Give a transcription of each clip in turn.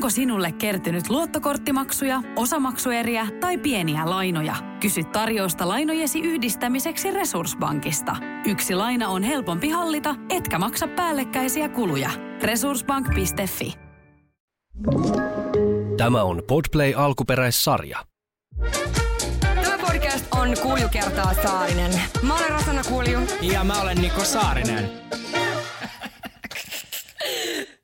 Onko sinulle kertynyt luottokorttimaksuja, osamaksueriä tai pieniä lainoja? Kysy tarjousta lainojesi yhdistämiseksi Resursbankista. Yksi laina on helpompi hallita, etkä maksa päällekkäisiä kuluja. Resursbank.fi. Tämä on Podplay alkuperäissarja. Tämä podcast on Kulju kertaa Saarinen. Mä olen Rosanna Kulju. Ja mä olen Niko Saarinen.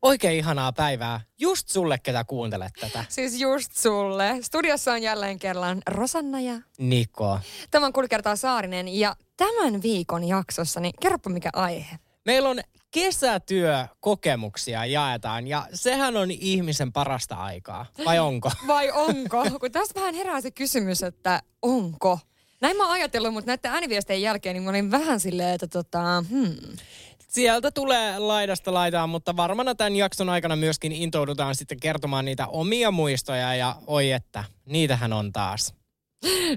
Oikein ihanaa päivää. Just sulle, ketä kuuntelet tätä. Siis just sulle. Studiossa on jälleen kerran Rosanna ja Niko. Tämä on Kulju kertaa Saarinen ja tämän viikon jaksossa, niin kerropa mikä aihe. Meillä on kesätyökokemuksia jaetaan ja sehän on ihmisen parasta aikaa. Vai onko? Vai onko? Kun tästä vähän herää se kysymys, että onko? Näin mä oon ajatellut, mutta näiden ääniviesteiden jälkeen niin mä olin vähän silleen, että Sieltä tulee laidasta laitaan, mutta varmana tämän jakson aikana myöskin intoudutaan sitten kertomaan niitä omia muistoja ja oi että, niitähän on taas.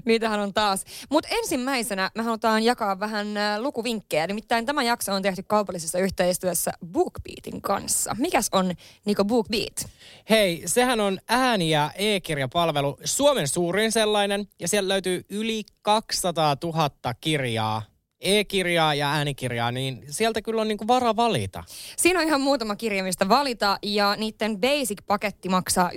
Niitähän on taas. Mutta ensimmäisenä me halutaan jakaa vähän lukuvinkkejä. Nimittäin tämä jakso on tehty kaupallisessa yhteistyössä BookBeatin kanssa. Mikäs on, Niko, BookBeat? Hei, sehän on ääni- ja e-kirjapalvelu. Suomen suurin sellainen. Ja siellä löytyy yli 200 000 kirjaa. E-kirjaa ja äänikirjaa, niin sieltä kyllä on niinku vara valita. Siinä on ihan muutama kirja, mistä valita. Ja niiden basic-paketti maksaa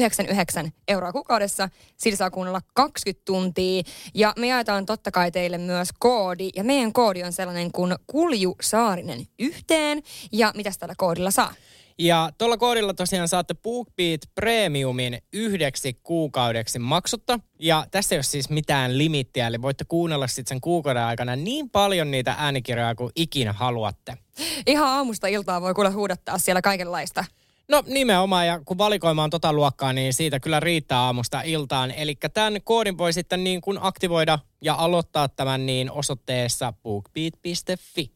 9,99 euroa kuukaudessa. Sillä saa kuunnella 20 tuntia. Ja me jaetaan totta kai teille myös koodi. Ja meidän koodi on sellainen kuin Kulju Saarinen yhteen. Ja mitäs tällä koodilla saa? Ja tuolla koodilla tosiaan saatte BookBeat Premiumin 9 kuukaudeksi maksutta. Ja tässä ei ole siis mitään limittiä, eli voitte kuunnella sitten sen kuukauden aikana niin paljon niitä äänikirjoja kuin ikinä haluatte. Ihan aamusta iltaa voi kuule huudattaa siellä kaikenlaista. No nimenomaan, ja kun valikoima on tota luokkaa, niin siitä kyllä riittää aamusta iltaan. Eli tämän koodin voi sitten niin kuin aktivoida ja aloittaa tämän niin osoitteessa bookbeat.fi.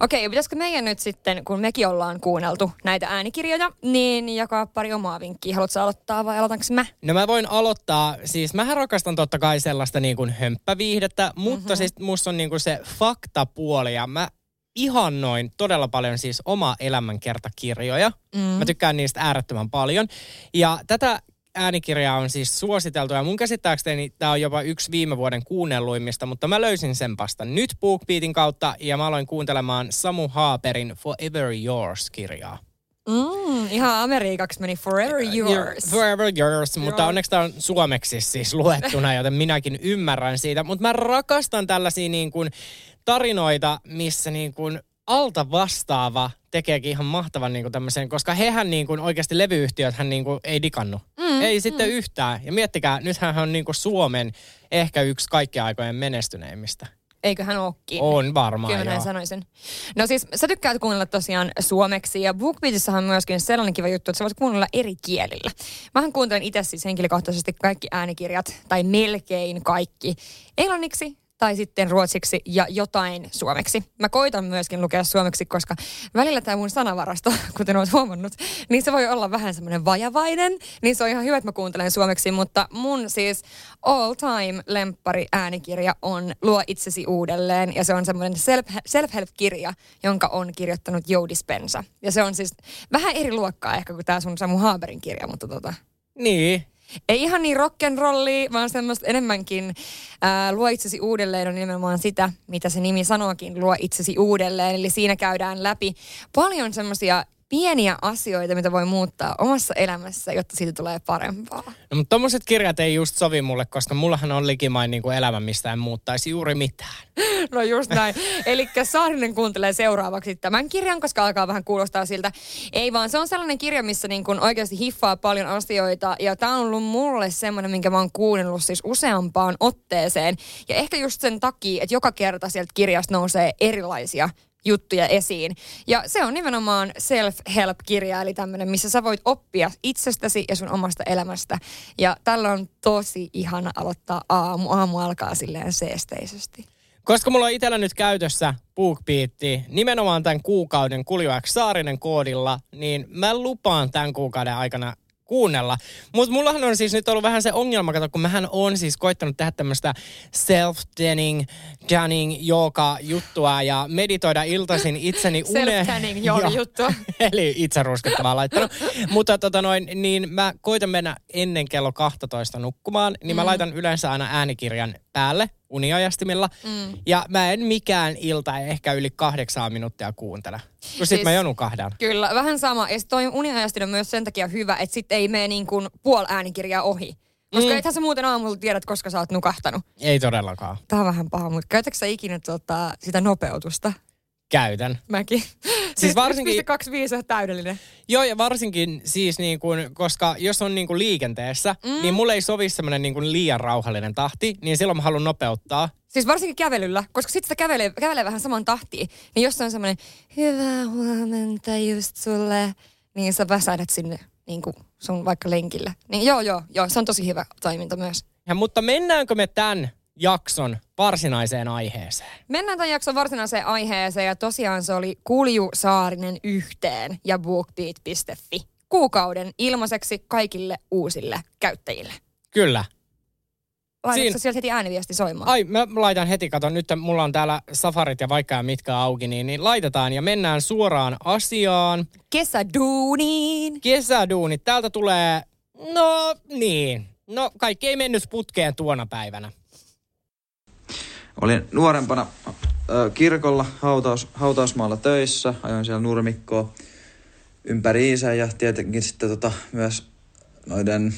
Okei, pitäisikö meidän nyt sitten, kun mekin ollaan kuunneltu näitä äänikirjoja, niin jakaa pari omaa vinkkiä. Haluatko aloittaa vai aloitanko mä? No mä voin aloittaa. Siis mähän rakastan totta kai sellaista niin kuin hömppäviihdettä, mutta siis musta on niin kuin se faktapuoli ja mä ihannoin todella paljon siis omaa elämänkertakirjoja. Mä tykkään niistä äärettömän paljon. Ja tätä äänikirjaa on siis suositeltu ja mun käsittääkseni tämä on jopa yksi viime vuoden kuunnelluimmista, mutta mä löysin sen vasta nyt BookBeatin kautta ja mä aloin kuuntelemaan Samu Haaperin Forever Yours-kirjaa. Ihan amerikaksi meni Forever Yours. Forever Yours, mutta onneksi tämä on suomeksi siis luettuna, joten minäkin ymmärrän siitä. Mutta mä rakastan tällaisia niin kuin tarinoita, missä niin kuin alta vastaava tekeekin ihan mahtavan niin kuin tämmöisen, koska hehän niin kuin oikeasti levyyhtiöthän niin kuin ei dikannu. Ei sitten yhtään. Ja miettikää, nythän hän on niin kuin Suomen ehkä yksi kaikkien aikojen menestyneimmistä. Eiköhän olekin. On varmaan, kyllä näin sanoisin. No siis sä tykkäät kuunnella tosiaan suomeksi ja BookBeatissahan on myöskin sellainen kiva juttu, että sä voit kuunnella eri kielillä. Mähän kuuntelen itse siis henkilökohtaisesti kaikki äänikirjat, tai melkein kaikki, englanniksi tai sitten ruotsiksi ja jotain suomeksi. Mä koitan myöskin lukea suomeksi, koska välillä tämä mun sanavarasto, kuten oot huomannut, niin se voi olla vähän semmoinen vajavainen, niin se on ihan hyvä, että mä kuuntelen suomeksi, mutta mun siis all time lemppari äänikirja on Luo itsesi uudelleen, ja se on semmoinen self-help-kirja, jonka on kirjoittanut Joe Dispenza. Ja se on siis vähän eri luokkaa ehkä kuin tää sun Samu Haaperin kirja, mutta Niin. Ei ihan niin rock'n'rollia, vaan semmoista enemmänkin luo itsesi uudelleen on nimenomaan sitä, mitä se nimi sanookin, luo itsesi uudelleen. Eli siinä käydään läpi paljon semmoisia pieniä asioita, mitä voi muuttaa omassa elämässä, jotta siitä tulee parempaa. No mutta tommoset kirjat ei just sovi mulle, koska mullahan on likimain niin kuin elämä, mistä en muuttaisi juuri mitään. No just näin. Elikkä Saarinen kuuntelee seuraavaksi tämän kirjan, koska alkaa vähän kuulostaa siltä. Ei vaan, se on sellainen kirja, missä niin kuin oikeasti hiffaa paljon asioita. Ja tää on ollut mulle semmoinen, minkä mä oon kuunnellut siis useampaan otteeseen. Ja ehkä just sen takia, että joka kerta sieltä kirjasta nousee erilaisia juttuja esiin. Ja se on nimenomaan self-help-kirja, eli tämmöinen, missä sä voit oppia itsestäsi ja sun omasta elämästä. Ja tällä on tosi ihana aloittaa aamu. Aamu alkaa silleen seesteisesti. Koska mulla on itsellä nyt käytössä BookBeat, nimenomaan tämän kuukauden Kulju Saarinen koodilla, niin mä lupaan tämän kuukauden aikana kuunnella. Mutta mullahan on siis nyt ollut vähän se ongelma, kato, kun mähän on siis koittanut tehdä tämmöistä self-tanning joka juttua ja meditoida iltaisin itseni uneen. Self-tanning joka juttua. Eli itse ruskettavaa laittanut. Mutta niin mä koitan mennä ennen kello 12 nukkumaan, niin mä laitan yleensä aina äänikirjan päälle uniajastimilla. Ja mä en mikään ilta ehkä yli 8 minuuttia kuuntele. Kun sit mä jonukahdan. Kyllä, vähän sama. Ja sit toi uniajastin on myös sen takia hyvä, että sit ei mene niin kuin puoli äänikirjaa ohi. Koska ethän sä muuten aamulla tiedät, koska sä oot nukahtanut. Ei todellakaan. Tää on vähän paha, mutta käytätkö sä ikinä sitä nopeutusta? Käytän. Mäkin. Siis varsinkin 25 on täydellinen. Joo, ja varsinkin siis niin kuin, koska jos on niin kuin liikenteessä, niin mulle ei sovi semmoinen niin kuin liian rauhallinen tahti, niin silloin mä haluan nopeuttaa. Siis varsinkin kävelyllä, koska sitten sitä kävelee vähän saman tahtiin, niin jos on semmoinen hyvää huomenta just sulle, niin sä väsähdät sinne niin kuin sun vaikka lenkillä. Niin joo, se on tosi hyvä toiminta myös. Ja mutta mennäänkö me tämän jakson varsinaiseen aiheeseen? Mennään tämän jakson varsinaiseen aiheeseen ja tosiaan se oli Kulju Saarinen yhteen ja BookBeat.fi. Kuukauden ilmaiseksi kaikille uusille käyttäjille. Kyllä. Laitatko sieltä heti ääniviesti soimaan? Ai, mä laitan heti, kato, nyt mulla on täällä safarit ja vaikka ja mitkä auki, niin laitetaan ja mennään suoraan asiaan. Kesäduunit. Täältä tulee, kaikki ei mennyt putkeen tuona päivänä. Olin nuorempana kirkolla hautausmaalla töissä, ajoin siellä nurmikkoa ympäriinsä ja tietenkin sitten myös noiden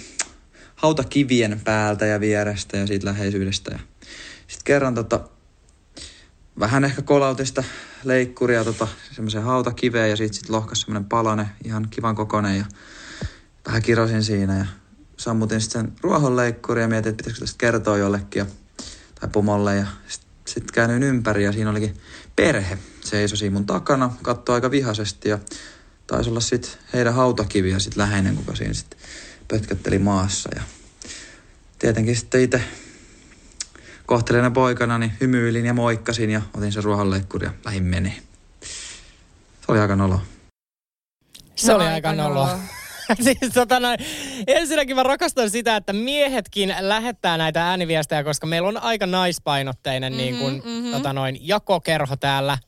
hautakivien päältä ja vierestä ja siitä läheisyydestä. Ja sitten kerran vähän ehkä kolautista leikkuria semmoiseen hautakiveen ja sitten lohkas semmoinen palane, ihan kivan kokoinen ja vähän kirasin siinä ja sammutin sitten sen ruohonleikkurin ja mietin, että pitäisikö tästä kertoa jollekin tai pomolle ja sitten käännyin ympäri ja siinä olikin perhe. Seisoi siinä mun takana, katsoi aika vihaisesti ja taisi olla sitten heidän hautakivi ja sitten läheinen, kuka siinä sitten pötkötteli maassa. Ja tietenkin sitten itse kohteleena poikana niin hymyilin ja moikkasin ja otin sen ruohonleikkurin ja lähin meni. Se oli aika noloa. Siis ensinnäkin mä rakastan sitä, että miehetkin lähettää näitä ääniviestejä, koska meillä on aika naispainotteinen jakokerho täällä.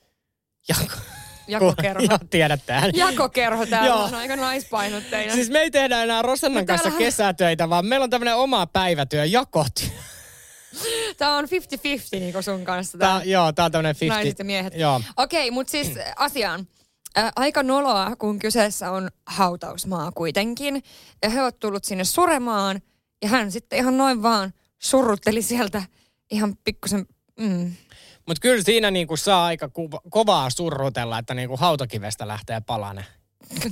Jakokerho. Joo, tiedätään. Jakokerho täällä on aika naispainotteinen. Siis me ei tehdä enää Rosannan kanssa kesätöitä, vaan meillä on tämmöinen oma päivätyö, jakotyö. Tämä on 50-50 niin kuin sun kanssa. Tämä on tämmöinen 50. Naiset ja miehet. Okei, mutta siis asiaan. Aika noloa, kun kyseessä on hautausmaa kuitenkin. Ja he ovat tullut sinne suremaan. Ja hän sitten ihan noin vaan surrutteli sieltä ihan pikkusen. Mutta kyllä siinä niinku saa aika kovaa surrutella, että niinku hautakivestä lähtee palane.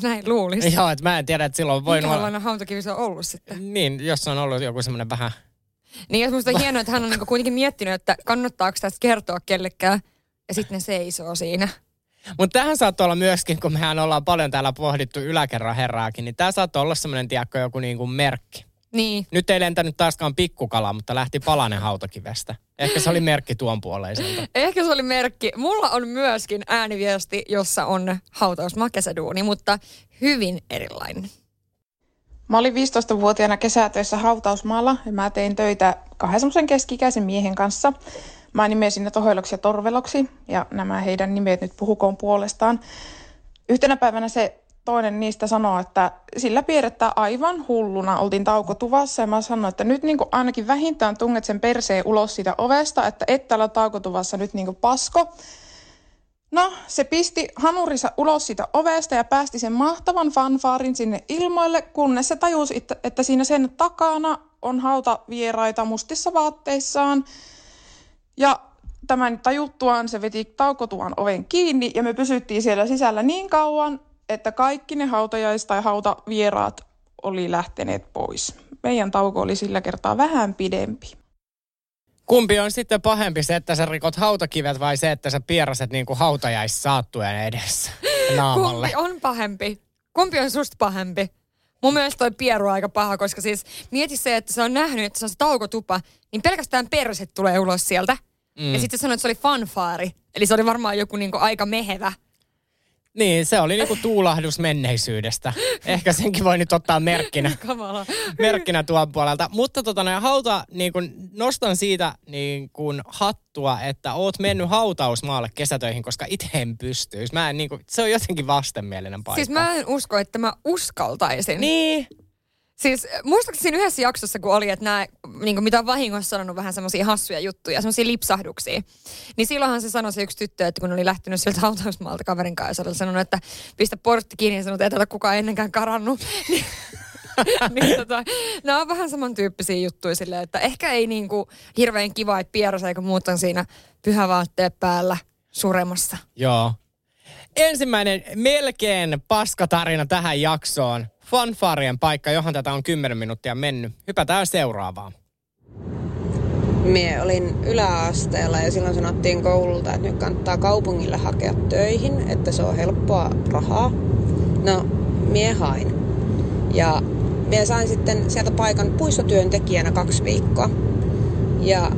Näin luulisi. Joo, että mä en tiedä, että silloin voi olla. Minkälainen hautakivi on ollut sitten? Niin, jos on ollut joku semmoinen vähän. Niin, jos musta on hienoa, että hän on niinku kuitenkin miettinyt, että kannattaako tästä kertoa kellekään. Ja sitten ne seisoo siinä. Mutta tähän saattoi olla myöskin, kun mehän ollaan paljon täällä pohdittu yläkerran herraakin, niin tämä saattoi olla semmoinen, tiedätkö, joku niinku merkki. Niin. Nyt ei lentänyt taaskaan pikkukala, mutta lähti palanen hautakivestä. Ehkä se oli merkki tuon puoleiselta. Ehkä se oli merkki. Mulla on myöskin ääniviesti, jossa on hautausmaa kesäduuni, mutta hyvin erilainen. Mä olin 15-vuotiaana kesätöissä hautausmaalla ja mä tein töitä kahden semmoisen keski-ikäisen miehen kanssa. Mä nimesin ne Tohoiloksi ja Torveloksi, ja nämä heidän nimet nyt puhukoon puolestaan. Yhtenä päivänä se toinen niistä sanoo, että sillä piirrettää aivan hulluna. Oltiin taukotuvassa, ja mä sanoin, että nyt niin kuin ainakin vähintään tunget sen perseen ulos siitä ovesta, että et täällä taukotuvassa nyt niin kuin pasko. No, se pisti hanurissa ulos siitä ovesta ja päästi sen mahtavan fanfaarin sinne ilmoille, kunnes se tajusi, että siinä sen takana on hautavieraita mustissa vaatteissaan. Ja tämän tajuttuaan se veti taukotuvan oven kiinni ja me pysyttiin siellä sisällä niin kauan, että kaikki ne hautajais- tai hautavieraat oli lähteneet pois. Meidän tauko oli sillä kertaa vähän pidempi. Kumpi on sitten pahempi, se, että sä rikot hautakivet vai se, että sä pieraset niin kuin hautajaissaattujen edessä naamalle? Kumpi on pahempi? Kumpi on susta pahempi? Mun mielestä toi pieru on aika paha, koska siis mieti se, että se on nähnyt, että se on se taukotupa, niin pelkästään perset tulee ulos sieltä. Ja sitten sanoit, että se oli fanfaari. Eli se oli varmaan joku niinku aika mehevä. Niin, se oli niinku tuulahdus menneisyydestä. Ehkä senkin voi nyt ottaa merkkinä. Kamala. Merkkinä tuon puolelta. Mutta hauta, niin kun nostan siitä niin kun hattua, että oot mennyt hautausmaalle kesätöihin, koska itse en pystyisi. Mä en, niin kun, se on jotenkin vastenmielinen paikka. Siis mä en usko, että mä uskaltaisin. Niin. Siis muistaakseni yhdessä jaksossa, kun oli, että nämä, niin mitä on vahingossa sanonut vähän semmoisia hassuja juttuja, semmoisia lipsahduksia, niin silloinhan se sanoi se yksi tyttö, että kun oli lähtenyt sieltä hautausmaalta kaverin kanssa, oli sanonut, että pistä portti kiinni ja sanoi, että ei täältä kukaan ennenkään karannut. Niin, nämä on vähän samantyyppisiä juttuja silleen, että ehkä ei niin kuin hirveän kiva, että pieras eikä muut on siinä pyhävaatteet päällä suremassa. Joo. Ensimmäinen melkein paskatarina tähän jaksoon. Fanfarien paikka, johon tätä on 10 minuuttia mennyt. Hypätään seuraavaan. Mie olin yläasteella ja silloin sanottiin koululta, että nyt kannattaa kaupungille hakea töihin, että se on helppoa rahaa. No, mie hain. Ja mie sain sitten sieltä paikan puistotyöntekijänä 2 viikkoa. Ja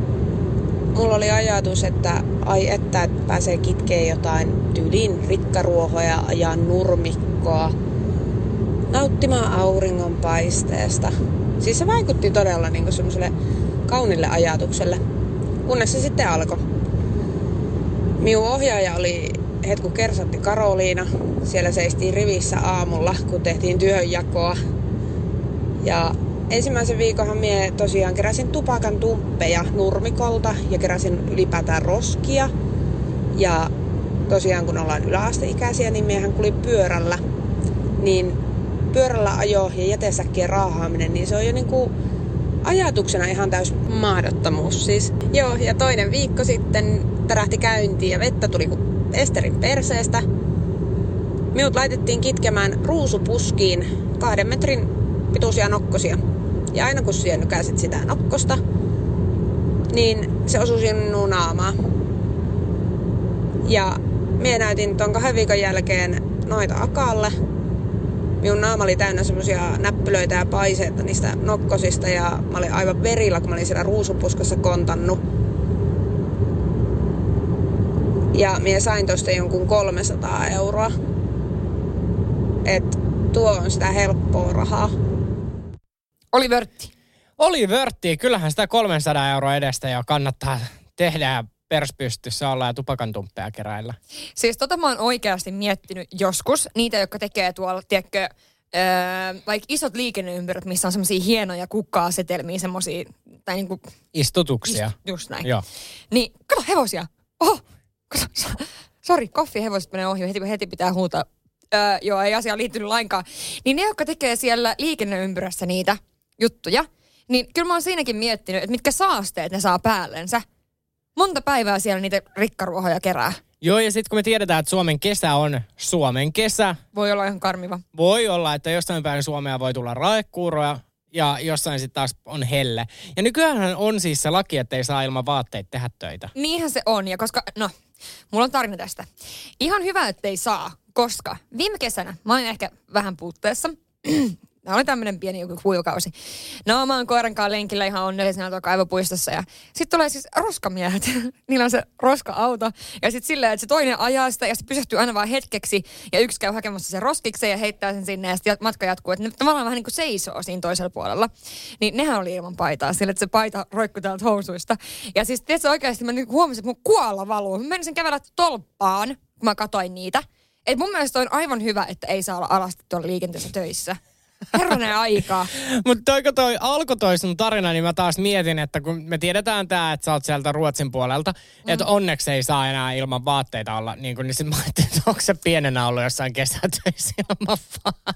mulla oli ajatus, että ai että pääsee kitkeen jotain tylin rikkaruohoja ja nurmikkoa. Nauttimaan auringonpaisteesta. Siis se vaikutti todella niin kuin semmoiselle kaunille ajatukselle, kunnes se sitten alkoi. Minun ohjaaja oli hetku kersatti Karoliina. Siellä seistiin rivissä aamulla, kun tehtiin työnjakoa. Ja ensimmäisen viikonhan mie tosiaan keräsin tupakan tumppeja nurmikolta ja keräsin ylipäätään roskia. Ja tosiaan kun ollaan yläasteikäisiä, niin miehän kuli pyörällä. Niin pyörällä ajo ja jätesäkkien raahaaminen, niin se on jo niinku ajatuksena ihan täys mahdottomuus. Siis, joo, ja toinen viikko sitten tärähti käyntiin ja vettä tuli kuin Esterin perseestä. Minut laitettiin kitkemään ruusupuskiin 2 metrin pituisia nokkosia. Ja aina kun sinä nykäsit sitä nokkosta, niin se osui sinun naamaan. Ja minä näytin tuon 2 viikon jälkeen noita Akalle. Minun naama oli täynnä semmoisia näppylöitä ja paiseita niistä nokkosista ja mä olin aivan verillä, kun mä olin siellä ruusupuskassa kontannut. Ja minä sain tosta jonkun 300 €. Et tuo on sitä helppoa rahaa. Oli vörtti. Oli vörtti. Kyllähän sitä 300 € edestä jo kannattaa tehdä. Perspystyssä ollaan ja tupakantumppeja keräillä. Siis mä oon oikeasti miettinyt joskus. Niitä, jotka tekee tuolla, tiedätkö, vaikka isot liikenneympyrät, missä on semmosia hienoja kukka-asetelmia, semmosia, tai niinku... Istutuksia. Just näin. Joo. Niin, kato hevosia. Oho, kato, sori, hevoset menee ohi, heti pitää huutaa. Joo, ei asiaan liittynyt lainkaan. Niin ne, jotka tekee siellä liikenneympyrässä niitä juttuja, niin kyllä mä oon siinäkin miettinyt, että mitkä saasteet ne saa päällensä. Monta päivää siellä niitä rikkaruohoja kerää. Joo, ja sitten kun me tiedetään, että Suomen kesä on Suomen kesä. Voi olla ihan karmiva. Voi olla, että jossain päin Suomea voi tulla raekuuroja ja jossain sitten taas on helle. Ja nykyäänhän on siis se laki, että ei saa ilman vaatteita tehdä töitä. Niinhän se on, ja koska, no, mulla on tarina tästä. Ihan hyvä, ettei saa, koska viime kesänä, mä olin ehkä vähän puutteessa, tämä oli tämmöinen pieni huijukausi. No mä oon koirankaan lenkillä ihan onnellisena tuolla kaivopuistossa. Ja sit tulee siis roskamiehet. Niillä on se roska-auto. Ja sit silleen, että se toinen ajaa sitä ja se pysähtyy aina vaan hetkeksi. Ja yksi käy hakemassa sen roskiksen ja heittää sen sinne. Ja sit matka jatkuu. Että ne tavallaan vähän niin kuin seisoo siinä toisella puolella. Niin nehän oli ilman paitaa. Sillä että se paita roikkui täältä housuista. Ja siis tietysti oikeasti mä huomasin, että mun kuolla valuu. Mä menin sen kävellä tolppaan, kun mä katsoin niitä. Et mun mielestä on aivan hyvä, että ei saa olla alasti tuolla liikenteessä töissä. Herranen aikaa. Mutta toi alkoi toi sun tarina, niin mä taas mietin, että kun me tiedetään tää, että sä oot sieltä Ruotsin puolelta, että onneksi ei saa enää ilman vaatteita olla, niin sit mä ajattelin, että onko se pienenä ollut jossain kesätöissä ilman vaatteita.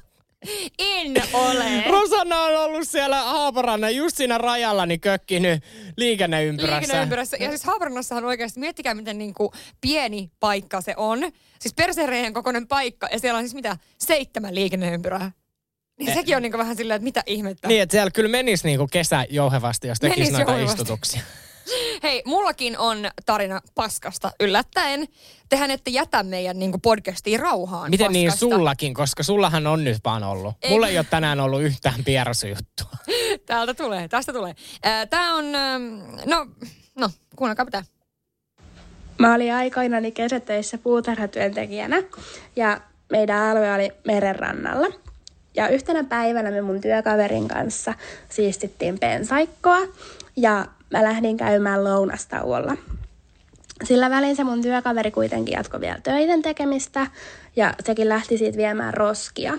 En ole. Rosanna on ollut siellä Haaparanna just siinä rajalla niin kökkinyt liikenneympyrässä. Liikenneympyrässä. Ja siis Haaparannassahan oikeasti, miettikää miten niin kuin pieni paikka se on. Siis persereijän kokoinen paikka ja siellä on siis mitä 7 liikenneympyrää. Niin sekin on niinku vähän silleen, että mitä ihmettä. Niin, että siellä kyllä menisi niinku kesä jouhevasti, jos tekisi noita istutuksia. Hei, mullakin on tarina paskasta yllättäen. Tehän ette jätä meidän niinku podcastiin rauhaan. Miten paskasta. Niin sullakin, koska sullahan on nyt vaan ollut. Ei. Mulla ei ole tänään ollut yhtään pierasujuttua. Täältä tulee, tästä tulee. Tää on, no, kuunnelkaa pitää. Mä olin aikoinani kesätöissä puutarhatyöntekijänä ja meidän alue oli merenrannalla. Ja yhtenä päivänä me mun työkaverin kanssa siistittiin pensaikkoa ja mä lähdin käymään lounastauolla. Sillä välin se mun työkaveri kuitenkin jatkoi vielä töiden tekemistä ja sekin lähti siitä viemään roskia.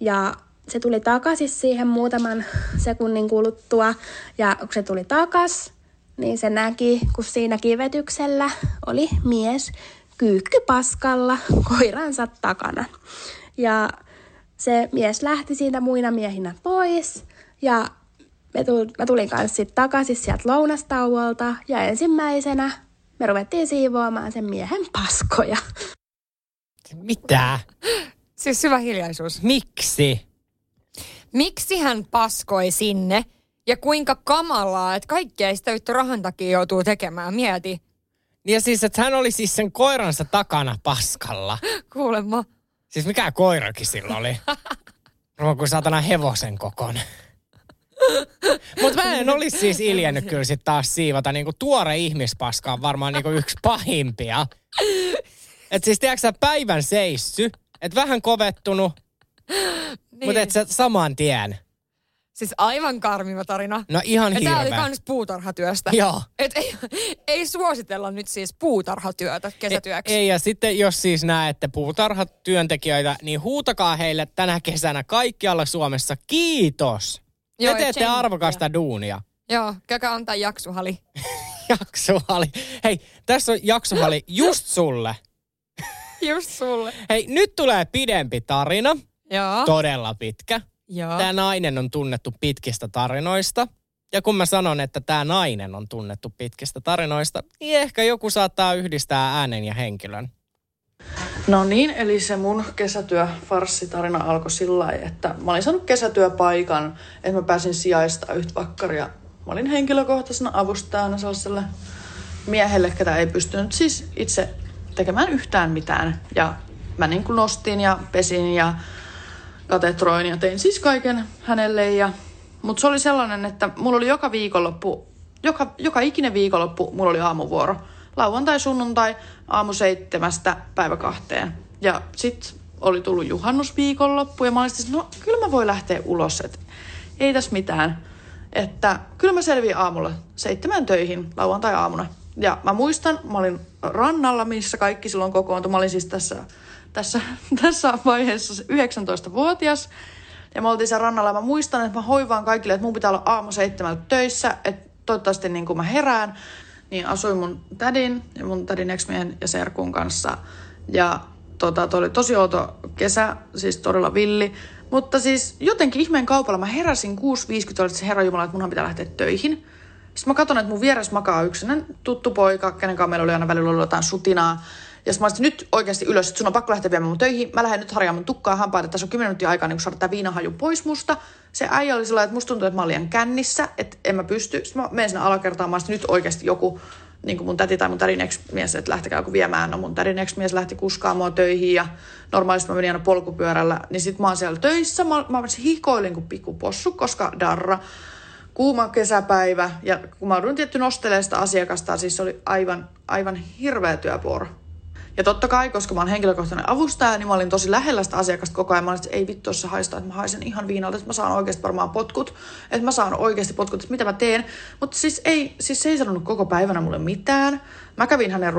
Ja se tuli takaisin siihen muutaman sekunnin kuluttua ja kun se tuli takaisin, niin se näki, kun siinä kivetyksellä oli mies kyykkypaskalla koiransa takana. Ja se mies lähti siitä muina miehinä pois ja mä tulin kanssa sitten takaisin sieltä lounastauolta ja ensimmäisenä me ruvettiin siivoamaan sen miehen paskoja. Mitä? Siis syvä hiljaisuus. Miksi? Miksi hän paskoi sinne ja kuinka kamalaa, että kaikkea sitä yhtä rahan takia joutuu tekemään, mieti. Ja siis, että hän oli siis sen koiransa takana paskalla. Kuulemma. Siis mikä koirakin sillä oli? Ruoku saatana hevosen kokoinen. Mutta mä en olisi siis iljennyt kyllä sit taas siivota. Niinku tuore ihmispaska on varmaan niinku yksi pahimpia. Et siis tiedätkö sä päivän seissy, et vähän kovettunut, niin. Mutta et sä saman tien. Siis aivan karmiva tarina. No ihan hirveä. Tää oli kans puutarhatyöstä. Joo. Et ei suositella nyt siis puutarhatyötä kesätyöksi. Ei ja sitten jos siis näette puutarhatyöntekijöitä, niin huutakaa heille tänä kesänä kaikkialla Suomessa kiitos. Joo, te teette arvokasta duunia. Joo, käykää antaa jaksuhali. Jaksuhali. Hei, tässä on jaksuhali just sulle. Just sulle. Hei, nyt tulee pidempi tarina. Joo. Todella pitkä. Joo. Tämä nainen on tunnettu pitkistä tarinoista. Ja kun mä sanon, että tämä nainen on tunnettu pitkistä tarinoista, niin ehkä joku saattaa yhdistää äänen ja henkilön. No niin, eli se mun kesätyöfarssitarina alkoi sillä lailla, että mä olin saanut kesätyöpaikan, että mä pääsin sijaistaa yhtä vakkaria. Mä olin henkilökohtaisena avustajana sellaiselle miehelle, ketä ei pystynyt siis itse tekemään yhtään mitään. Ja mä niin kuin nostin ja pesin ja katetroin ja tein siis kaiken hänelle. Mutta se oli sellainen, että mulla oli joka viikonloppu, joka ikinen viikonloppu mulla oli aamuvuoro. Lauantai, sunnuntai, aamu 7 päivä 2. Ja sit oli tullut juhannusviikonloppu ja mä olin siis, no kyllä mä voi lähteä ulos, että ei tässä mitään. Että kyllä mä selviin aamulla 7 töihin lauantai aamuna. Ja mä muistan, mä olin rannalla, missä kaikki silloin kokoontui. Mä olin siis tässä vaiheessa 19-vuotias. Ja mä oltiin siellä rannalla. Mä muistan, että mä hoivaan kaikille, että mun pitää olla aamu 7 töissä. Että toivottavasti niin kun mä herään. Niin asuin mun tädin ja mun tädin ex-miehen ja serkun kanssa. Ja toi oli tosi outo kesä, siis todella villi. Mutta siis jotenkin ihmeen kaupalla mä heräsin 6.50, että herra jumala, että munhan pitää lähteä töihin. Sitten mä katson, että mun vieressä makaa yksinen tuttu poika, kenen kanssa meillä oli aina välillä ollut jotain sutinaa. Ja sitten mä olisin nyt oikeasti ylös, että sun on pakko lähteä viemään mun töihin. Mä lähden nyt harjaan mun tukkaa hampaat, että tässä on 10 minuuttia aikaa, niin kun saada tää viinahaju pois musta. Se äijä oli sellainen, että musta tuntuu, että mä olen liian kännissä, että en mä pysty. Sitten mä menen sinne alakertaan, mä olisin nyt oikeasti joku, niin kuin mun täti tai mun tädin ex-mies, että lähtekää joku viemään. No mun tädin ex-mies lähti kuskaamaan töihin ja normaalisti mä menin aina polkupyörällä. Niin sit mä oon siellä töissä, mä hikoilin kuin pikkupossu, koska darra. Kuuma kesäpäivä ja kun mä oon tietty nostelemaan sitä asiakasta, siis se oli aivan hirveä työvuoro. Ja totta kai, koska mä oon henkilökohtainen avustaja, niin mä olin tosi lähellä sitä asiakasta koko ajan. Mä olin, että ei vittu, jos se haistaa, että mä haisen ihan viinalta, että mä saan oikeasti varmaan potkut. Että mä saan oikeasti potkut, että mitä mä teen. Mutta siis se ei sanonut koko päivänä mulle mitään. Mä kävin hänen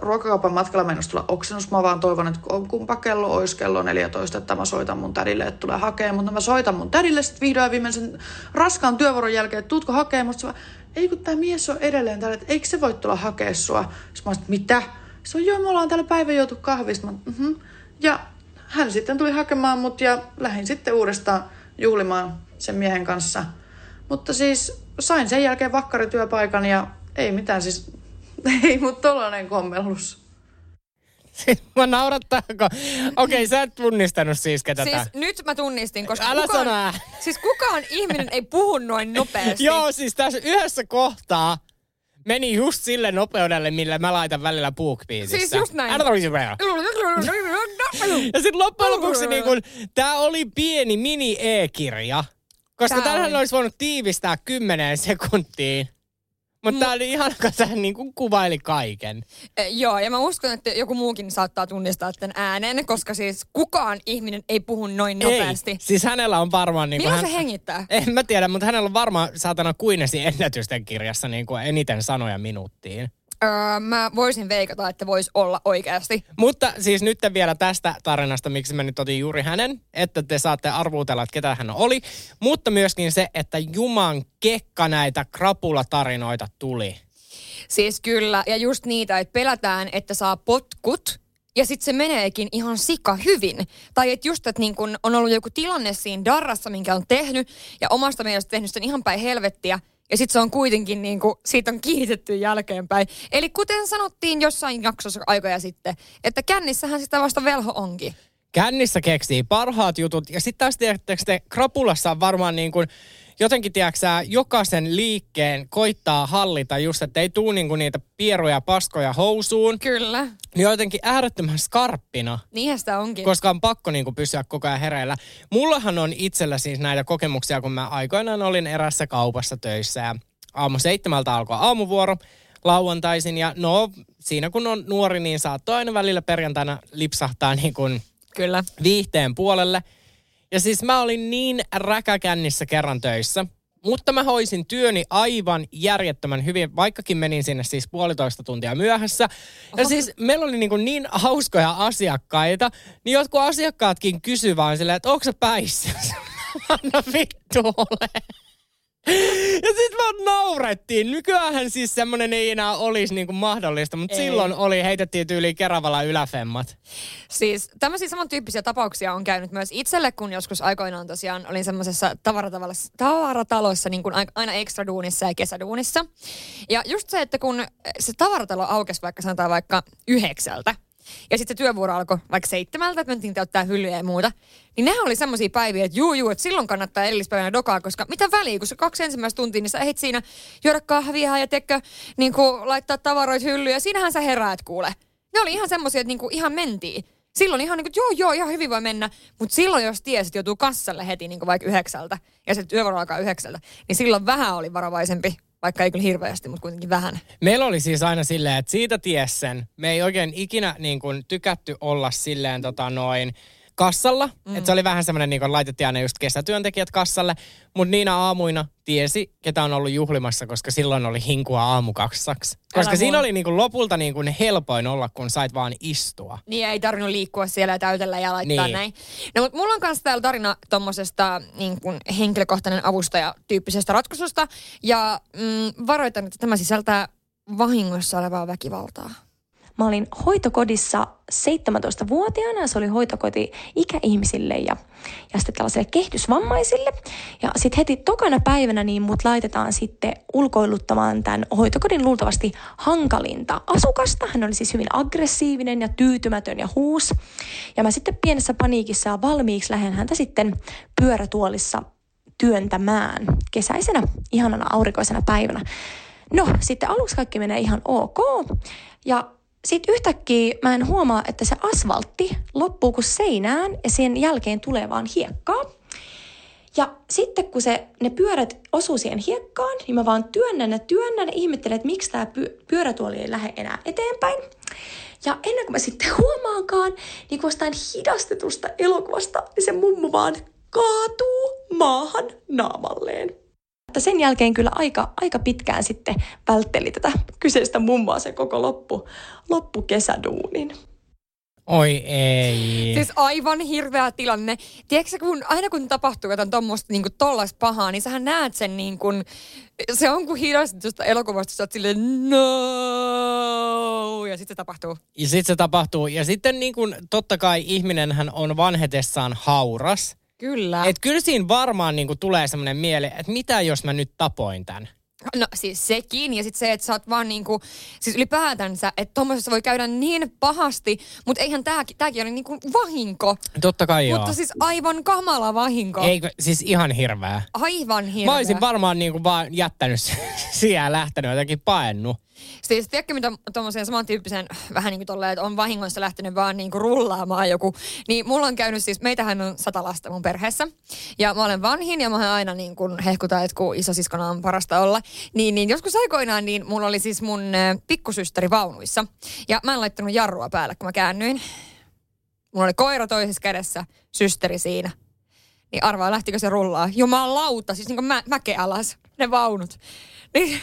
ruokakaupan matkalla, mä en olisi tulla oksennus. Mä vaan toivon, että kumpa kello olisi kello 14, että mä soitan mun tädille, että tulee hakemaan. Mutta mä soitan mun tädille sitten vihdoin viimeisen raskaan työvuoron jälkeen, että tuutko hakemaan. Mutta se vaan, ei kun tää mies on edelleen täällä, että eikö se voi tulla hakemaan sua? Sitten mä olin, mitä? Se on joo, me ollaan täällä päivän joutu kahvista. Ja hän sitten tuli hakemaan mut ja lähdin sitten uudestaan juhlimaan sen miehen kanssa. Mutta siis sain sen jälkeen vakkarityöpaikan ja ei mitään siis, ei mut tollainen kommellus. Siis mä naurattaako? Okei, sä et tunnistanut siis ketä tää. Siis nyt mä tunnistin, koska kukaan ihminen ei puhu noin nopeasti. Joo, siis tässä yhdessä kohtaa. Meni just sille nopeudelle, millä mä laitan välillä BookBeatissä. Siis just näin. Ja sit loppujen lopuksi niin kun, tää oli pieni mini-e-kirja. Koska tämähän olisi voinut tiivistää 10 sekuntiin. Mutta tää oli ihana, kun sä niinku kuvaili kaiken. Joo, ja mä uskon, että joku muukin saattaa tunnistaa tämän äänen, koska siis kukaan ihminen ei puhu noin nopeasti. Ei, siis hänellä on varmaan... Niin milloin se hengittää? En mä tiedä, mutta hänellä on varmaan saatana Guinnessin ennätysten kirjassa niin kuin eniten sanoja minuuttiin. Mä voisin veikata, että voisi olla oikeasti. Mutta siis nyt vielä tästä tarinasta, miksi mä nyt otin juuri hänen, että te saatte arvuutella, että ketä hän oli. Mutta myöskin se, että juman kekka näitä krapulatarinoita tuli. Siis kyllä, ja just niitä, että pelätään, että saa potkut. Ja sitten se meneekin ihan sika hyvin. Tai että just, että niin kun on ollut joku tilanne siinä darrassa, minkä on tehnyt, ja omasta mielestä tehnyt sen ihan päin helvettiä. Ja sitten se on kuitenkin, niin kuin, siitä on kiitetty jälkeenpäin. Eli kuten sanottiin jossain jaksossa aikoja sitten, että kännissähän sitä vasta velho onkin. Kännissä keksii parhaat jutut. Ja sitten taas tiedättekö te, krapulassa on varmaan niin kuin, jotenkin tiedäksä, jokaisen liikkeen koittaa hallita just, että ei tule niin kuin niitä pieruja paskoja housuun. Kyllä. Niin jotenkin äärettömän skarppina. Niinhän sitä onkin. Koska on pakko niin kuin pysyä koko ajan hereillä. Mullahan on itsellä siis näitä kokemuksia, kun mä aikoinaan olin erässä kaupassa töissä ja 7:00 alkoi aamuvuoro lauantaisin. Ja no, siinä kun on nuori, niin saattoi aina välillä perjantaina lipsahtaa niin kuin kyllä viihteen puolelle. Ja siis mä olin niin räkäkännissä kerran töissä, mutta mä hoisin työni aivan järjettömän hyvin, vaikkakin menin sinne siis 1,5 tuntia myöhässä. Ja siis meillä oli niin hauskoja asiakkaita, niin jotkut asiakkaatkin kysyi vaan silleen, että ootko sä päissä? Anna vittu ole. Ja sit vaan naurettiin. Nykyäänhän siis semmonen ei enää olisi niinku mahdollista, mutta ei. Silloin oli, heitettiin tyyliin Keravalla yläfemmat. Siis tämmöisiä samantyyppisiä tapauksia on käynyt myös itselle, kun joskus aikoinaan tosiaan olin semmoisessa tavarataloissa niin kuin aina ekstraduunissa ja kesäduunissa. Ja just se, että kun se tavaratalo aukesi vaikka sanotaan vaikka 9:00, ja sitten se työvuoro alkoi vaikka 7:00, että mentiin täyttää hyllyjä ja muuta. Niin nehän oli semmoisia päiviä, että että silloin kannattaa edellispäivänä dokaa, koska mitä väliä, kun se 2 ensimmäistä tuntia, niin sä ehdit siinä juoda kahvia ja tekkö, niin kuin laittaa tavaroit hyllyyn ja siinähän sä heräät kuule. Ne oli ihan semmoisia, että niin kuin ihan mentiin. Silloin ihan niin kuin, joo, ihan hyvin voi mennä, mutta silloin jos tiesit, joutuu kassalle heti niin kuin vaikka 9:00 ja se työvuoro alkaa 9:00, niin silloin vähän oli varovaisempi. Vaikka ei kyllä hirveästi, mutta kuitenkin vähän. Meillä oli siis aina silleen, että siitä ties sen. Me ei oikein ikinä niin kuin tykätty olla silleen kassalla. Mm. Että se oli vähän semmoinen, niin kuin laitettiin aina just kesätyöntekijät kassalle. Mutta niinä aamuina tiesi, ketä on ollut juhlimassa, koska silloin oli hinkua aamukaksaksi. Koska siinä oli niin kuin lopulta niin kuin helpoin olla, kun sait vaan istua. Niin, ei tarvinnut liikkua siellä ja täytellä ja laittaa niin. Näin. No, mutta mulla on kanssa täällä tarina tommosesta niin kuin henkilökohtainen avustaja-tyyppisestä ratkaisusta. Ja varoitan, että tämä sisältää vahingossa olevaa väkivaltaa. Mä olin hoitokodissa 17-vuotiaana, se oli hoitokoti ikäihmisille ja sitten tällaisille kehitysvammaisille. Ja sitten heti tokana päivänä niin mut laitetaan sitten ulkoiluttamaan tämän hoitokodin luultavasti hankalinta asukasta. Hän oli siis hyvin aggressiivinen ja tyytymätön ja huusi. Ja mä sitten pienessä paniikissa ja valmiiksi lähden häntä sitten pyörätuolissa työntämään kesäisenä, ihanana aurinkoisena päivänä. No, sitten aluksi kaikki menee ihan ok ja... Sitten yhtäkkiä mä en huomaa, että se asfaltti loppuu kuin seinään ja sen jälkeen tulee vaan hiekkaa. Ja sitten kun ne pyörät osuu siihen hiekkaan, niin mä vaan työnnän ja ihmettelen, että miksi tämä pyörätuoli ei lähde enää eteenpäin. Ja ennen kuin mä sitten huomaankaan, niin kun jostain hidastetusta elokuvasta, niin se mummo vaan kaatuu maahan naamalleen. Mutta sen jälkeen kyllä aika pitkään sitten vältteli tätä kyseistä mummoa se koko loppukesäduunin. Oi ei. Siis aivan hirveä tilanne. Tiedätkö, aina kun tapahtuu jotain tuommoista niin tollaista pahaa, niin sähän näet sen niin kuin, se on kuin hidastetusta elokuvasta, sä oot silleen no, ja sitten se tapahtuu. Ja sitten se tapahtuu. Ja sitten niin kuin, totta kai ihminenhän on vanhetessaan hauras. Kyllä. Että kyllä siinä varmaan niinku tulee semmoinen mieli, että mitä jos mä nyt tapoin tän? No siis sekin ja sitten se, että sä oot vaan niinku, siis ylipäätänsä, että tuommoisessa voi käydä niin pahasti, mutta eihän tääkin ole niinku vahinko. Totta kai joo. Mutta siis aivan kamala vahinko. Eikö, siis ihan hirveä. Aivan hirveä. Mä olisin varmaan niinku vaan jättänyt siellä ja lähtenyt jotenkin paennut. Siis tiedätkö mitä tuommoiseen samantyyppiseen, vähän niin kuin tolleen, että on vahingossa lähtenyt vaan niin kuin rullaamaan joku. Niin mulla on käynyt siis, meitähän on 100 lasta mun perheessä. Ja mä olen vanhin ja mä aina niin kuin hehkutan, että kun isosiskona on parasta olla. Niin joskus aikoinaan niin mulla oli siis mun pikkusysteri vaunuissa. Ja mä en laittanut jarrua päälle, kun mä käännyin. Mulla oli koira toisessa kädessä, systeri siinä. Niin arvaa, lähtikö se rullaa. Jumalauta, siis niin kuin mäke alas, ne vaunut. Niin,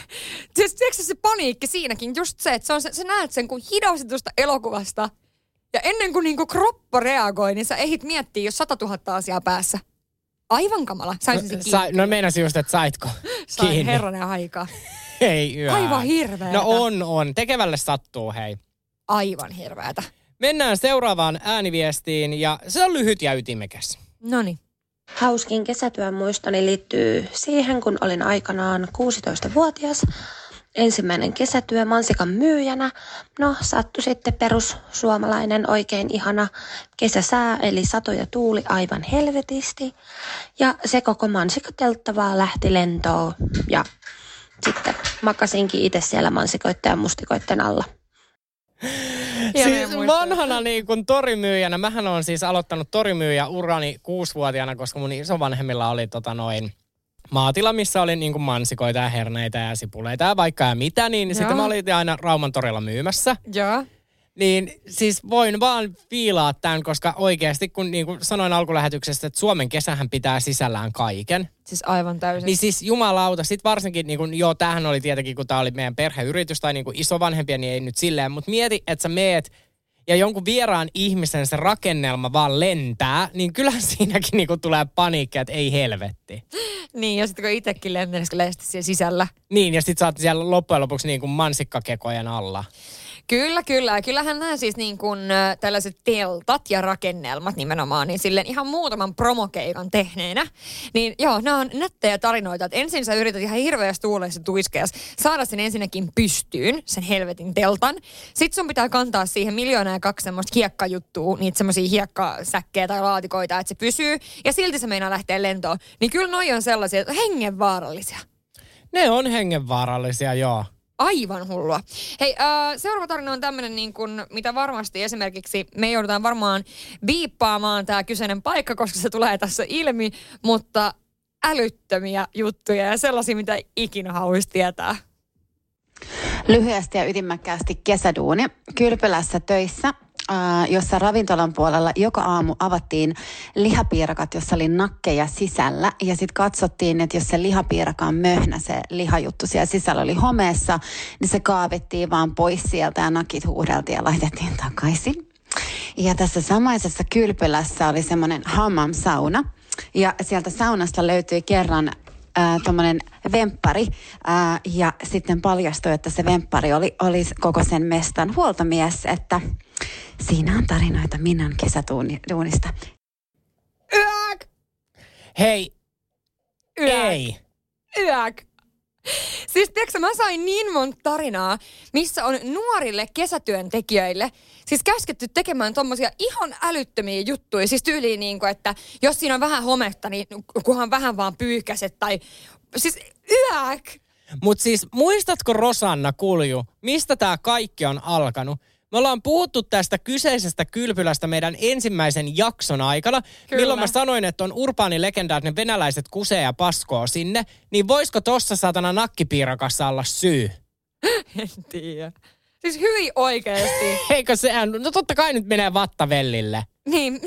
siis tiedätkö se paniikki siinäkin, just se, että sä näet sen kuin hidastetusta elokuvasta. Ja ennen kuin niinku kroppa reagoi, niin sä ehdit miettiä, jos 100 000 asiaa päässä. Aivan kamala. Saisin sen kiinni. No meinasin just, että saitko sain kiinni. Herranen aika. Ei yö. Aivan hirveätä. No on. Tekevälle sattuu, hei. Aivan hirveätä. Mennään seuraavaan ääniviestiin ja se on lyhyt ja ytimekäs. Noniin. Hauskin kesätyön muistoni liittyy siihen, kun olin aikanaan 16-vuotias. Ensimmäinen kesätyö mansikan myyjänä. No, sattui sitten perussuomalainen oikein ihana kesäsää, eli sato ja tuuli aivan helvetisti. Ja se koko mansikateltta vaan lähti lentoon. Ja sitten makasinkin itse siellä mansikoitten ja mustikoitten alla. Siis vanhana niin kun torimyyjänä, mähän olen siis aloittanut torimyyjä urani 6-vuotiaana, koska mun isovanhemmilla oli maatila, missä oli niin kun mansikoita ja herneitä ja sipuleita ja vaikka ja mitä, niin sitten mä olin aina Rauman torilla myymässä. Joo. Niin siis voin vaan viilaa tämän, koska oikeasti kun niin kuin sanoin alkulähetyksestä, että Suomen kesähän pitää sisällään kaiken. Siis aivan täysin. Niin siis jumalauta, sit varsinkin niin kuin, joo tämähän oli tietenkin, kun tämä oli meidän perheyritys tai niin kuin isovanhempia, niin ei nyt silleen. Mutta mieti, että sä meet ja jonkun vieraan ihmisen se rakennelma vaan lentää, niin kyllähän siinäkin niin kuin tulee paniikkia, että ei helvetti. Niin ja sitten kun itsekin lentää siellä sisällä. Niin ja sit sä oot siellä loppujen lopuksi niin kuin mansikkakekojen alla. Kyllä. Kyllähän nämä siis niin kuin tällaiset teltat ja rakennelmat nimenomaan, niin silleen ihan muutaman promokeikan tehneenä. Niin joo, nämä on nättejä tarinoita, että ensin sä yrität ihan hirveässä tuuleessa tuiskeas saada sen ensinnäkin pystyyn, sen helvetin teltan. Sitten sun pitää kantaa siihen 1,2 miljoonaa semmoista hiekkajuttua, niitä semmoisia hiekkasäkkejä tai laatikoita, että se pysyy. Ja silti se meinaa lähteä lentoon. Niin kyllä noi on sellaisia hengenvaarallisia. Ne on hengenvaarallisia, joo. Aivan hullua. Hei, seuraava tarina on tämmöinen, niin kuin, mitä varmasti esimerkiksi me joudutaan varmaan biippaamaan tämä kyseinen paikka, koska se tulee tässä ilmi, mutta älyttömiä juttuja ja sellaisia, mitä ikinä haluaisi tietää. Lyhyesti ja ytimäkkäästi kesäduuni. Kylpylässä töissä, jossa ravintolan puolella joka aamu avattiin lihapiirakat, jossa oli nakkeja sisällä. Ja sitten katsottiin, että jos se lihapiiraka on möhnä, se lihajuttu siellä sisällä oli homeessa, niin se kaavittiin vaan pois sieltä ja nakit huudeltiin ja laitettiin takaisin. Ja tässä samaisessa kylpylässä oli semmoinen hammam-sauna. Ja sieltä saunasta löytyi kerran tuommoinen vemppari ja sitten paljastui, että se vemppari oli koko sen mestan huoltomies, että siinä on tarinoita Minnan kesäduunista. Yäk! Hei! Yäk. Ei! Yäk! Siis tiedätkö, mä sain niin monta tarinaa, missä on nuorille kesätyöntekijöille siis käsketty tekemään tommosia ihan älyttömiä juttuja. Siis tyyliin niin kuin, että jos siinä on vähän hometta, niin kunhan vähän vaan pyyhkäset tai siis yäk. Mut siis muistatko Rosanna Kulju, mistä tää kaikki on alkanut? Me ollaan puhuttu tästä kyseisestä kylpylästä meidän ensimmäisen jakson aikana. Kyllä. Milloin mä sanoin, että on urbaani legenda, että ne venäläiset kusee ja paskoo sinne. Niin voisiko tossa satana nakkipiirakassa olla syy? En tiedä. Siis hyvin oikeasti. Eikö sehän? No totta kai nyt menee vattavellille. Niin.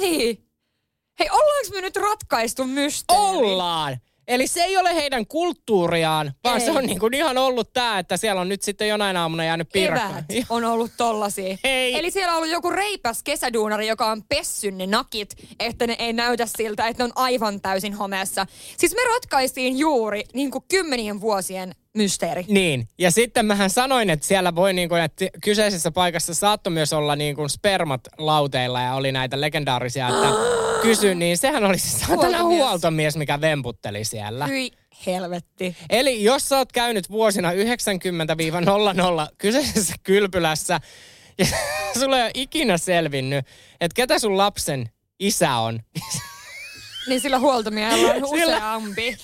Hei, ollaanko me nyt ratkaistu mysteeri? Ollaan. Eli se ei ole heidän kulttuuriaan, vaan ei. Se on niin kuin ihan ollut tää, että siellä on nyt sitten jonain aamuna jäänyt piirakkoja. On ollut tollasia. Hei. Eli siellä on ollut joku reipäs kesäduunari, joka on pessyn ne nakit, että ne ei näytä siltä, että ne on aivan täysin homeessa. Siis me ratkaistiin juuri niin kuin 10 vuosien mysteeri. Niin, ja sitten mähän sanoin, että siellä voi niin kuin, että kyseisessä paikassa saattoi myös olla niin kuin spermat lauteilla ja oli näitä legendaarisia, että kysyn, niin sehän oli se satana huoltomies, mikä vemputteli siellä. Hyi helvetti. Eli jos sä oot käynyt vuosina 90-00 kyseisessä kylpylässä ja sulla ei ole ikinä selvinnyt, että ketä sun lapsen isä on. Niin sillä huoltomiehellä on useampi.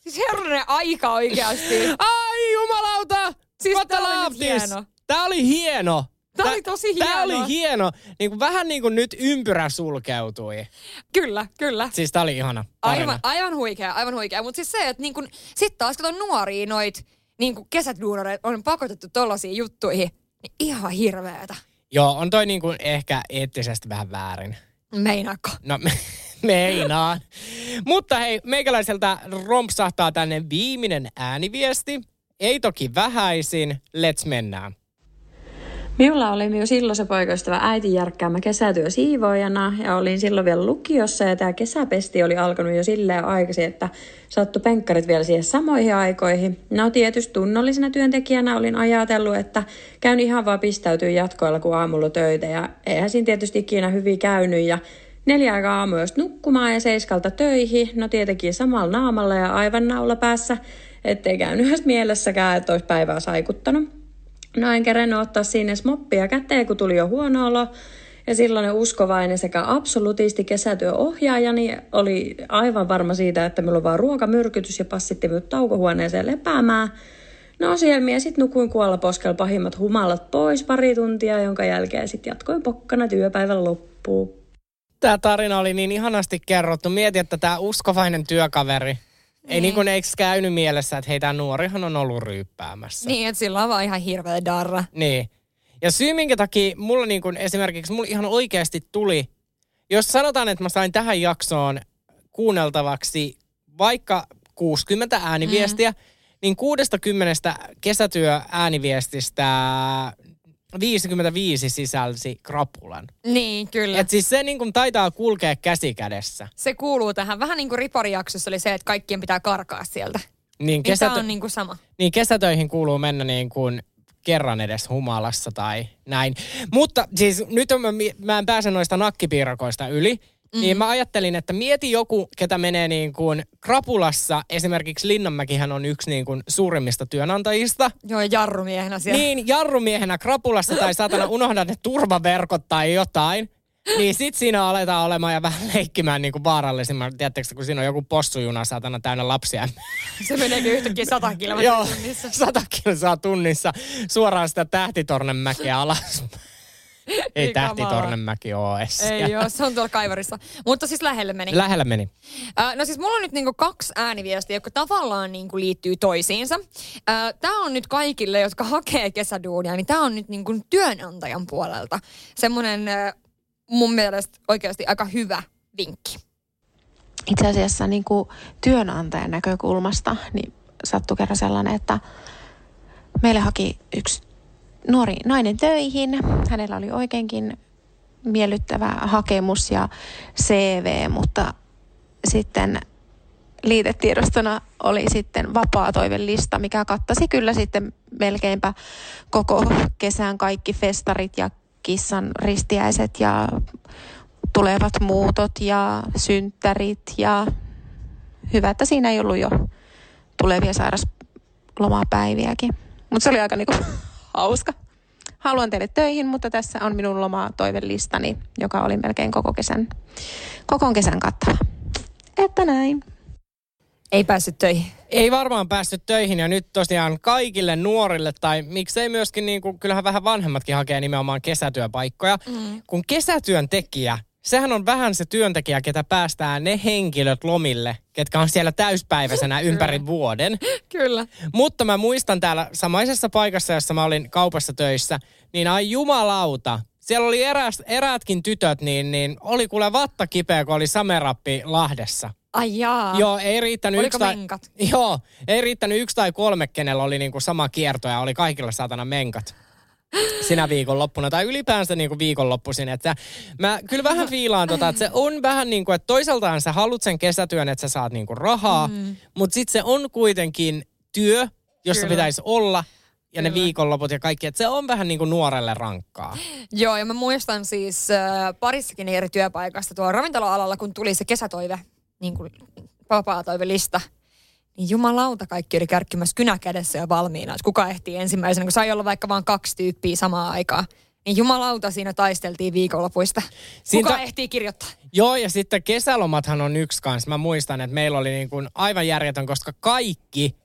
Siis herranen aika oikeasti. Ai jumalauta! Siis tää oli hieno. Tää oli hieno. Tämä oli tosi hieno. Tämä oli hieno. Niin kuin, vähän niin kuin nyt ympyrä sulkeutui. Kyllä, kyllä. Siis tämä oli ihana tarina. Aivan huikea, aivan huikea. Mutta siis se, että niin sitten taas kato nuoria noita niin kesäduunareita on pakotettu tollaisiin juttuihin. Niin ihan hirveätä. Joo, on toi niin kuin ehkä eettisesti vähän väärin. Meinaako? No meinaan. Mutta hei, meikäläiseltä rompsahtaa tänne viimeinen ääniviesti. Ei toki vähäisin. Let's mennään. Minulla oli minun silloin se poikaystävä äitin järkkäämä kesätyö siivoojana ja olin silloin vielä lukiossa ja tämä kesäpesti oli alkanut jo silleen aikaisin, että sattui penkkarit vielä siihen samoihin aikoihin. No tietysti tunnollisena työntekijänä olin ajatellut, että käyn ihan vaan pistäytyy jatkoilla kun aamulla töitä ja eihän siinä tietysti ikinä hyvin käynyt ja 4 aikaa aamuja nukkumaan ja 7 töihin, no tietenkin samalla naamalla ja aivan naula päässä, ettei käynyt edes mielessäkään, että olisi päivää saikuttanut. No en kerennyt ottaa siinä edes moppia käteen, kun tuli jo huono olo. Ja silloin uskovainen sekä absolutisti kesätyöohjaajani oli aivan varma siitä, että minulla on vaan ruokamyrkytys ja passitti minut taukohuoneeseen lepäämään. No siellä minä sitten nukuin kuollaposkella pahimmat humalat pois pari tuntia, jonka jälkeen sitten jatkoin pokkana työpäivän loppuun. Tämä tarina oli niin ihanasti kerrottu. Mieti, että tämä uskovainen työkaveri. Ei niin kuin eiks käynyt mielessä, että hei tää nuorihan on ollut ryyppäämässä. Niin, että sillä on vaan ihan hirveä darra. Niin. Ja syy minkä takia mulla niin kuin esimerkiksi, mulla ihan oikeasti tuli, jos sanotaan, että mä sain tähän jaksoon kuunneltavaksi vaikka 60 ääniviestiä, niin 60 kesätyöääniviestistä 55 sisälsi krapulan. Niin, kyllä. Et siis se niin kuin taitaa kulkea käsi kädessä. Se kuuluu tähän. Vähän niin kuin riparijaksossa oli se, että kaikkien pitää karkaa sieltä. Niin, tämä on niin kuin sama. Niin, kesätöihin kuuluu mennä niin kuin kerran edes humalassa tai näin. Mutta siis nyt mä en pääse noista nakkipiirakoista yli. Niin mä ajattelin, että mieti joku, ketä menee niin kuin krapulassa. Esimerkiksi Linnanmäkihän on yksi niin kuin suurimmista työnantajista. Joo, jarrumiehenä siellä. Niin, jarrumiehenä krapulassa tai saatana unohda ne turvaverkot tai jotain. Niin sit siinä aletaan olemaan ja vähän leikkimään niin kuin vaarallisimman. Tiedättekö, kun siinä on joku possujuna saatana täynnä lapsia. Se meneekin yhtäkkiä 100 kilometriä tunnissa. 100 kilsaa tunnissa suoraan sitä Tähtitornenmäkeä alas. Ei Tähtitornenmäki ole edes. Ei joo, se on tuolla kaivarissa. Mutta siis lähelle meni. Lähelle meni. No siis mulla on nyt niinku 2 ääniviestiä, jotka tavallaan niinku liittyy toisiinsa. Tää on nyt kaikille, jotka hakee kesäduunia, niin tää on nyt niinku työnantajan puolelta. Semmoinen mun mielestä oikeasti aika hyvä vinkki. Itse asiassa niinku työnantajan näkökulmasta niin sattui kerran sellainen, että meille haki yksi nuori nainen töihin. Hänellä oli oikeinkin miellyttävä hakemus ja CV, mutta sitten liitetiedostona oli sitten vapaa toivelista, mikä kattasi kyllä sitten melkeinpä koko kesän kaikki festarit ja kissan ristiäiset ja tulevat muutot ja synttärit ja hyvä, että siinä ei ollut jo tulevia sairauslomapäiviäkin. Mutta se oli aika niinku hauska. Haluan teille töihin, mutta tässä on minun lomatoivelistani, joka oli melkein koko kesän kattava. Että näin. Ei päässyt töihin. Ei varmaan päässyt töihin ja nyt tosiaan kaikille nuorille tai miksei myöskin, niin kuin, kyllähän vähän vanhemmatkin hakee nimenomaan kesätyöpaikkoja. Kun kesätyöntekijä, sehän on vähän se työntekijä, ketä päästään ne henkilöt lomille, ketkä on siellä täyspäiväisenä ympäri vuoden. Kyllä. Mutta mä muistan täällä samaisessa paikassa, jossa mä olin kaupassa töissä, niin ai jumalauta, siellä oli eräätkin tytöt, niin oli kuule vatta kipeä, kun oli samerappi Lahdessa. Ai jaa. Joo, ei riittänyt yksi tai 3, kenellä oli niinku sama kierto ja oli kaikilla saatana menkat. Sinä viikonloppuna tai ylipäänsä niin kuin viikonloppuisin. Että mä kyllä vähän fiilaan että se on vähän niin kuin, että toisaaltaan sä haluat sen kesätyön, että sä saat niin kuin rahaa, mutta sitten se on kuitenkin työ, jossa pitäisi olla ja ne viikonloput ja kaikki, että se on vähän niin kuin nuorelle rankkaa. Joo, ja mä muistan siis parissakin eri työpaikasta tuolla ravintola-alalla, kun tuli se kesätoive, niin kuin vapaa-toivelista. Niin jumalauta, kaikki oli kärkkimässä kynä kädessä ja valmiina. Kuka ehtii ensimmäisenä, kun sai olla vaikka vaan 2 tyyppiä samaan aikaan. Niin jumalauta, siinä taisteltiin viikonlopuista. Kuka ehtii kirjoittaa? Joo, ja sitten kesälomathan on yksi kanssa. Mä muistan, että meillä oli niin kuin aivan järjetön, koska kaikki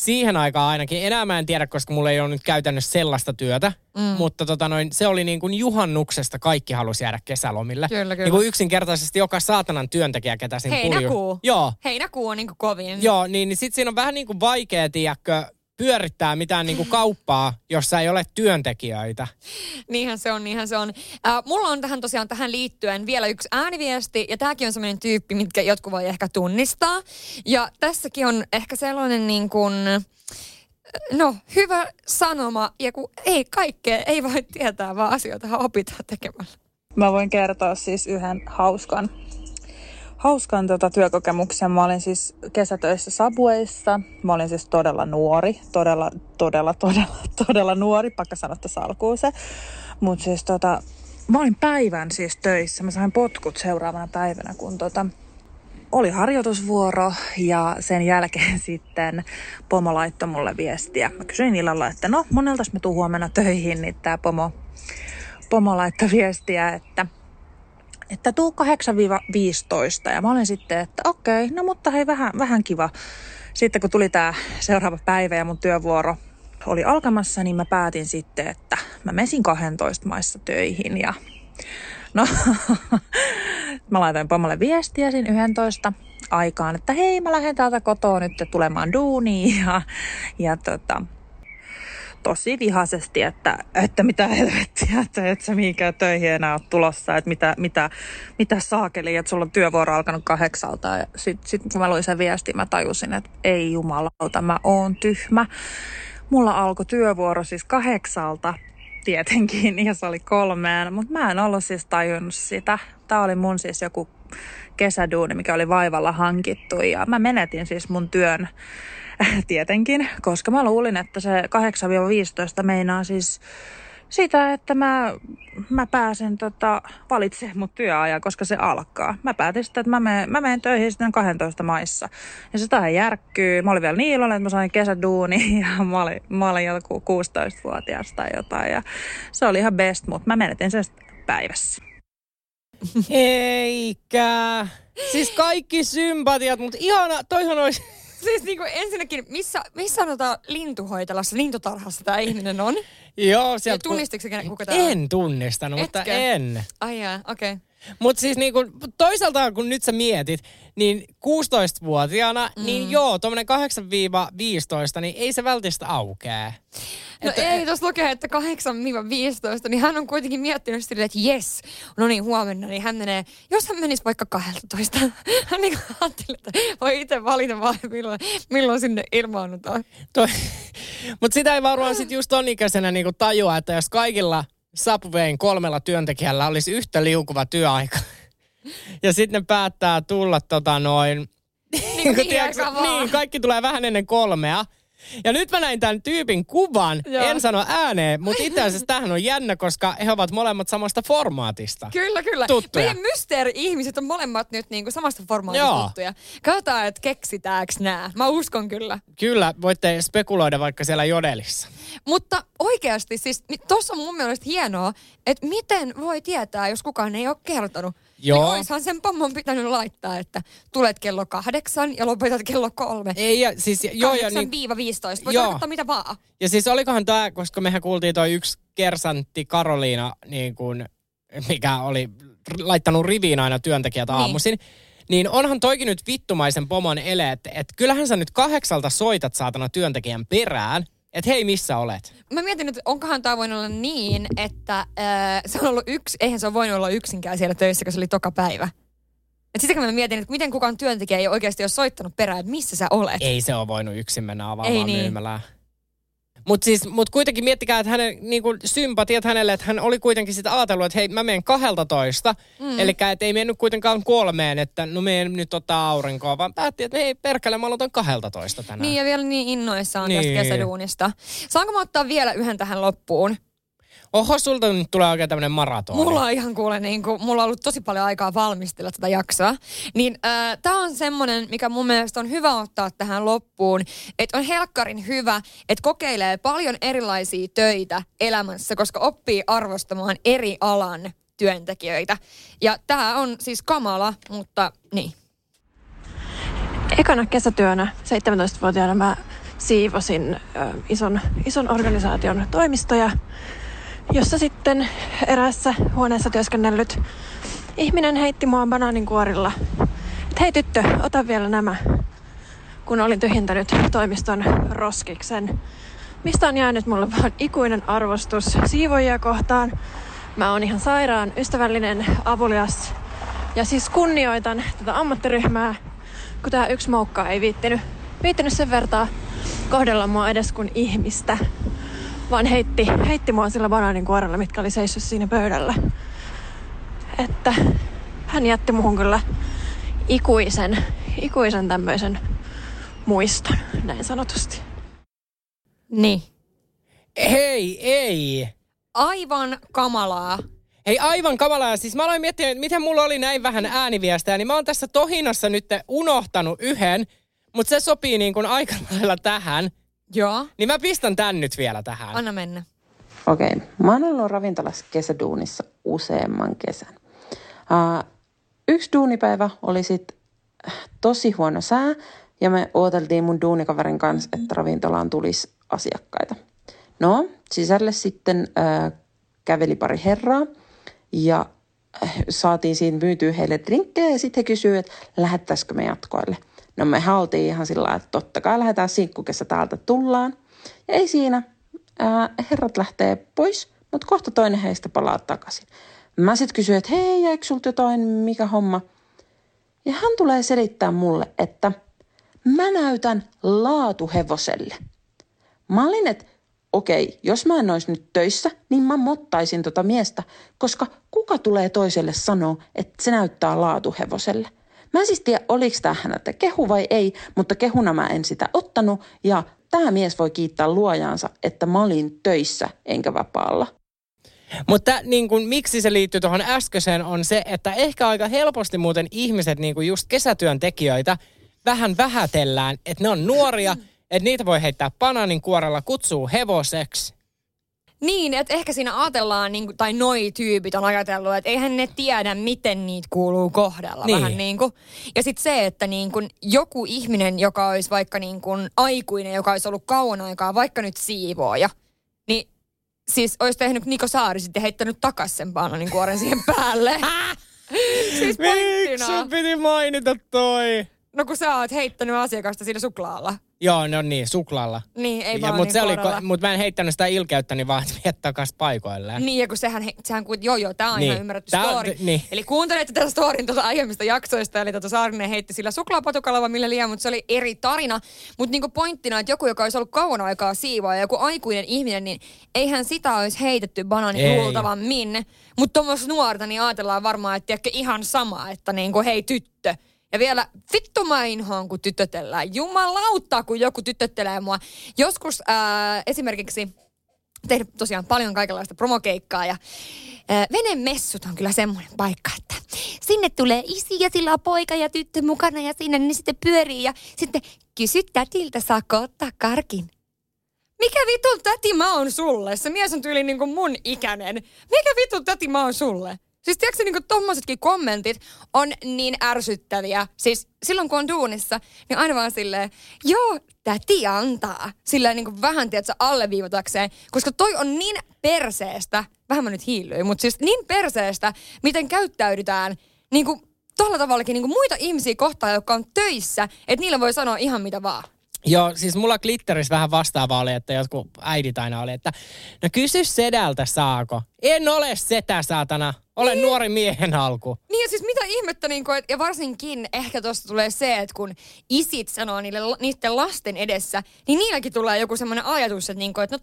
siihen aikaan ainakin. Enää mä en tiedä, koska mulla ei ole nyt käytännössä sellaista työtä. Mm. Mutta se oli niin kuin juhannuksesta kaikki halusi jäädä kesälomille. Kyllä, kyllä. Niin kuin yksinkertaisesti joka saatanan työntekijä, ketä siinä kulju. Heinäkuu. Joo. Heinäkuu on niin kuin kovin. Joo, niin sit siinä on vähän niin kuin vaikea, tiedäkö, pyörittää mitään niin kuin kauppaa, jossa ei ole työntekijöitä. Niinhän se on, niinhän se on. Mulla on tähän liittyen vielä yksi ääniviesti, ja tääkin on semmoinen tyyppi, mitkä jotkut voi ehkä tunnistaa. Ja tässäkin on ehkä sellainen niin kuin, no, hyvä sanoma, ja kun ei kaikkea, ei voi tietää, vaan asioitahan opitaan tekemällä. Mä voin kertoa siis yhden hauskan työkokemuksen. Mä olin siis kesätöissä Subwayssa. Mä olin siis todella nuori. Todella nuori. Pakka sanoa, että salkuun se. Mutta siis mä olin päivän siis töissä. Mä sain potkut seuraavana päivänä, kun oli harjoitusvuoro. Ja sen jälkeen sitten pomo laittoi mulle viestiä. Mä kysyin illalla, että no moneltas mä tuun huomenna töihin. Niin tää pomo laittoi viestiä, että tuu 8-15. Ja mä olin sitten, että okei, no mutta hei, vähän kiva. Sitten kun tuli tää seuraava päivä ja mun työvuoro oli alkamassa, niin mä päätin sitten, että mä mesin 12 maissa töihin. Ja no, mä laitoin pomalle viestiä siinä 11 aikaan, että hei, mä lähden täältä kotoa nyt tulemaan duuniin. Ja tosi vihaisesti, että mitä helvettiä, että et sä mihinkään töihin enää ole tulossa, että mitä saakeli, että sulla on työvuoro alkanut 8:00. Ja sit kun mä luin sen viestin, mä tajusin, että ei jumalauta, mä oon tyhmä. Mulla alkoi työvuoro siis 8:00 tietenkin, ja se oli 3:00, mutta mä en ollut siis tajunnut sitä. Tää oli mun siis joku kesäduuni, mikä oli vaivalla hankittu, ja mä menetin siis mun työn tietenkin, koska mä luulin, että se 8-15 meinaa siis sitä, että mä pääsen valitsemaan mun työajan, koska se alkaa. Mä päätin sitä, että mä menen töihin sitten 12 maissa. Ja se tähän järkkyy. Mä olin vielä niin iloinen, että mä sain kesäduuni, ja mä olin joku 16-vuotias tai jotain. Ja se oli ihan best, mutta mä menetin sen päivässä. Eikä. Siis kaikki sympatiat, mutta ihana, toihan olisi... Siis niinku ensinnäkin, missä lintuhoitelassa, lintutarhassa tämä ihminen on? Joo, sieltä... Ja tunnistitko kuka tämä on? En tunnistanut, mutta en. Ai jaa, okei. Okay. Mutta siis niinku, toisaalta kun nyt sä mietit, niin 16-vuotiaana, niin joo, tuommoinen 8-15, niin ei se välttämättä aukee. No että, ei, jos lukee, että 8-15, niin hän on kuitenkin miettinyt silleen, että jes, no niin huomenna, niin hän menee, jos hän menisi vaikka 12, hän niin kuin ajattelee, että voi itse valita vaan, milloin sinne ilmaannutaan. Mutta sitä ei varmaan sitten just ton ikäisenä niinku tajua, että jos kaikilla Subwayn 3 työntekijällä olisi yhtä liukuva työaika. Ja sitten ne päättää tulla kaikki tulee vähän ennen 3:00. Ja nyt mä näin tämän tyypin kuvan, joo. En sano ääneen, mutta itse asiassa tämähän on jännä, koska he ovat molemmat samasta formaatista. Kyllä, kyllä. Tuttuja. Meidän mysteeri-ihmiset on molemmat nyt niin kuin samasta formaatista tuttuja. Katsotaan, että keksitääks nää. Mä uskon kyllä. Kyllä, voitte spekuloida vaikka siellä jodelissa. Mutta oikeasti siis, tossa on mun mielestä hienoa, että miten voi tietää, jos kukaan ei ole kertonut. Joo. Niin oishan sen pommon pitänyt laittaa, että tulet kello 8 ja lopetat kello 3. Ei, ja siis... 8-15. Voi tarkoittaa mitä vaan. Ja siis olikohan tämä, koska mehän kuultiin toi yksi kersantti Karoliina, niin kun, mikä oli laittanut riviin aina työntekijät aamuisin. Niin onhan toikin nyt vittumaisen pomon ele, että kyllähän sä nyt 8:00 soitat saatana työntekijän perään. Että hei, missä olet? Mä mietin, että onkohan tää voinut olla niin, että se on ollut eihän se ole voinut olla yksinkään siellä töissä, kun se oli toka päivä. Et sitäkin mä mietin, että miten kukaan työntekijä ei oikeasti ole soittanut perään, että missä sä olet. Ei se ole voinut yksin mennä avaamaan myymälää. Mutta siis, kuitenkin miettikää, että hänen niinku, sympatiat hänelle, että hän oli kuitenkin sitä ajatellut, että hei, mä menen 12. Elikkä, että ei mennyt kuitenkaan 3, että no me en nyt ottaa aurinkoa, vaan päätti, että hei perkele, mä aloitan 12 tänään. Niin ja vielä niin innoissaan tästä kesäduunista. Saanko mä ottaa vielä yhden tähän loppuun? Oho, sulta nyt tulee oikein tämmönen maratoni. Mulla on ihan kuule, niin kun mulla on ollut tosi paljon aikaa valmistella tätä jaksoa. Niin tää on semmonen, mikä mun mielestä on hyvä ottaa tähän loppuun. Että on helkkarin hyvä, että kokeilee paljon erilaisia töitä elämässä, koska oppii arvostamaan eri alan työntekijöitä. Ja tää on siis kamala, mutta niin. Ekana kesätyönä, 17-vuotiaana mä siivosin ison organisaation toimistoja, jossa sitten eräässä huoneessa työskennellyt ihminen heitti mua banaaninkuorilla, että hei tyttö, ota vielä nämä, kun olin tyhjentänyt toimiston roskiksen, mistä on jäänyt mulle vaan ikuinen arvostus siivoajia kohtaan. Mä oon ihan sairaan ystävällinen, avulias ja siis kunnioitan tätä ammattiryhmää, kun tää yksi moukka ei viittinyt sen vertaa kohdella mua edes kuin ihmistä, vaan heitti mua sillä banaaninkuorella, mitkä oli seissyt siinä pöydällä. Että hän jätti muhun kyllä ikuisen tämmöisen muiston, näin sanotusti. Niin. Hei, ei! Aivan kamalaa. Hei, aivan kamalaa. Siis mä aloin miettiä, että miten mulla oli näin vähän ääniviestää, niin mä oon tässä tohinassa nyt unohtanut yhden, mutta se sopii niin kuin aika lailla tähän. Joo. Niin mä pistän tän nyt vielä tähän. Anna mennä. Okei. Mä oon ollut ravintolassa kesäduunissa useamman kesän. Yksi duunipäivä oli sit tosi huono sää ja me odoteltiin mun duunikaverin kanssa, että ravintolaan tulisi asiakkaita. No, sisälle sitten käveli pari herraa ja saatiin siinä myytyä heille drinkkejä ja sitten he kysyivät, että lähettäisikö me jatkoille. No mehän oltiin ihan sillä lailla, että totta kai lähdetään sinkkukessa täältä tullaan. Ja ei siinä, herrat lähtee pois, mutta kohta toinen heistä palaa takaisin. Mä sitten kysyin, että hei, eikö sulta jotain, mikä homma? Ja hän tulee selittää mulle, että mä näytän laatuhevoselle. Mä olin, että okei, jos mä en olisi nyt töissä, niin mä mottaisin tota miestä, koska kuka tulee toiselle sanoa, että se näyttää laatuhevoselle. Mä en siis tiedä, oliko tää häneltä kehu vai ei, mutta kehuna mä en sitä ottanut ja tää mies voi kiittää luojaansa, että mä olin töissä enkä vapaalla. Mutta niin kun, miksi se liittyy tuohon äskeiseen on se, että ehkä aika helposti muuten ihmiset, niin kun just kesätyöntekijöitä, vähän vähätellään, että ne on nuoria, että niitä voi heittää banaaninkuorella, kutsuu hevoseksi. Niin, että ehkä siinä ajatellaan, tai noi tyypit on ajatellut, että eihän ne tiedä, miten niitä kuuluu kohdella. Niin. Vähän niin kuin. Ja sitten se, että niin kuin joku ihminen, joka olisi vaikka niin kuin aikuinen, joka olisi ollut kauan aikaa, vaikka nyt siivooja, niin siis olisi tehnyt Niko Saari sitten heittänyt takaisin sen banaaninkuoren siihen päälle. Siis miksi sun piti mainita toi? No kun sä oot heittänyt asiakasta siinä suklaalla. Joo, no niin, suklaalla. Niin, ei vaan niin mutta mä en heittänyt sitä ilkeyttäni vaan, että viet takas paikoilleen. Niin, ja kun sehän joo, tää on niin. Ihan ymmärretty story. Niin. Eli kuuntelette tätä storyn tuossa aiemmista jaksoista, eli tota Saarinen heitti sillä suklaapatukalla, vaan millä liian, mutta se oli eri tarina. Mutta niinku pointtina, että joku, joka olisi ollut kauan aikaa siivoa ja joku aikuinen ihminen, niin eihän sitä olisi heitetty banaaninkuoltavan minne. Mutta tuommoista nuorta, niin ajatellaan varmaan, että ehkä ihan sama, että niinku hei tyttö. Ja vielä vittu mä inhoan, kun tytötellään. Jumalauttaa, kun joku tytöttelee mua. Joskus esimerkiksi tehnyt tosiaan paljon kaikenlaista promokeikkaa ja venemessut on kyllä semmoinen paikka, että sinne tulee isi ja sillä on poika ja tyttö mukana ja sinne ne sitten pyörii ja sitten kysy tätiltä, saako ottaa karkin. Mikä vitun täti mä oon sulle? Se mies on tyyli niin kuin mun ikäinen. Mikä vitun täti mä oon sulle? Siis tiedätkö, niin tommosetkin kommentit on niin ärsyttäviä. Siis silloin kun on duunissa, niin aina vaan silleen, joo, täti antaa. Silleen niin vähän, tiedätkö, alleviivatakseen. Koska toi on niin perseestä, vähän mä nyt hiilyin, mutta siis niin perseestä, miten käyttäydytään niin tolla tavallakin niin muita ihmisiä kohtaan, jotka on töissä. Että niillä voi sanoa ihan mitä vaan. Joo, siis mulla Glitterissä vähän vastaavaa oli, että jotkut äidit aina oli, että no kysy sedältä saako. En ole setä, saatana. Olen niin. Nuori miehen alku. Niin ja siis mitä ihmettä, niin kun, ja varsinkin ehkä tuosta tulee se, että kun isit sanoo niiden lasten edessä, niin niilläkin tulee joku semmoinen ajatus, että, niin kun, että no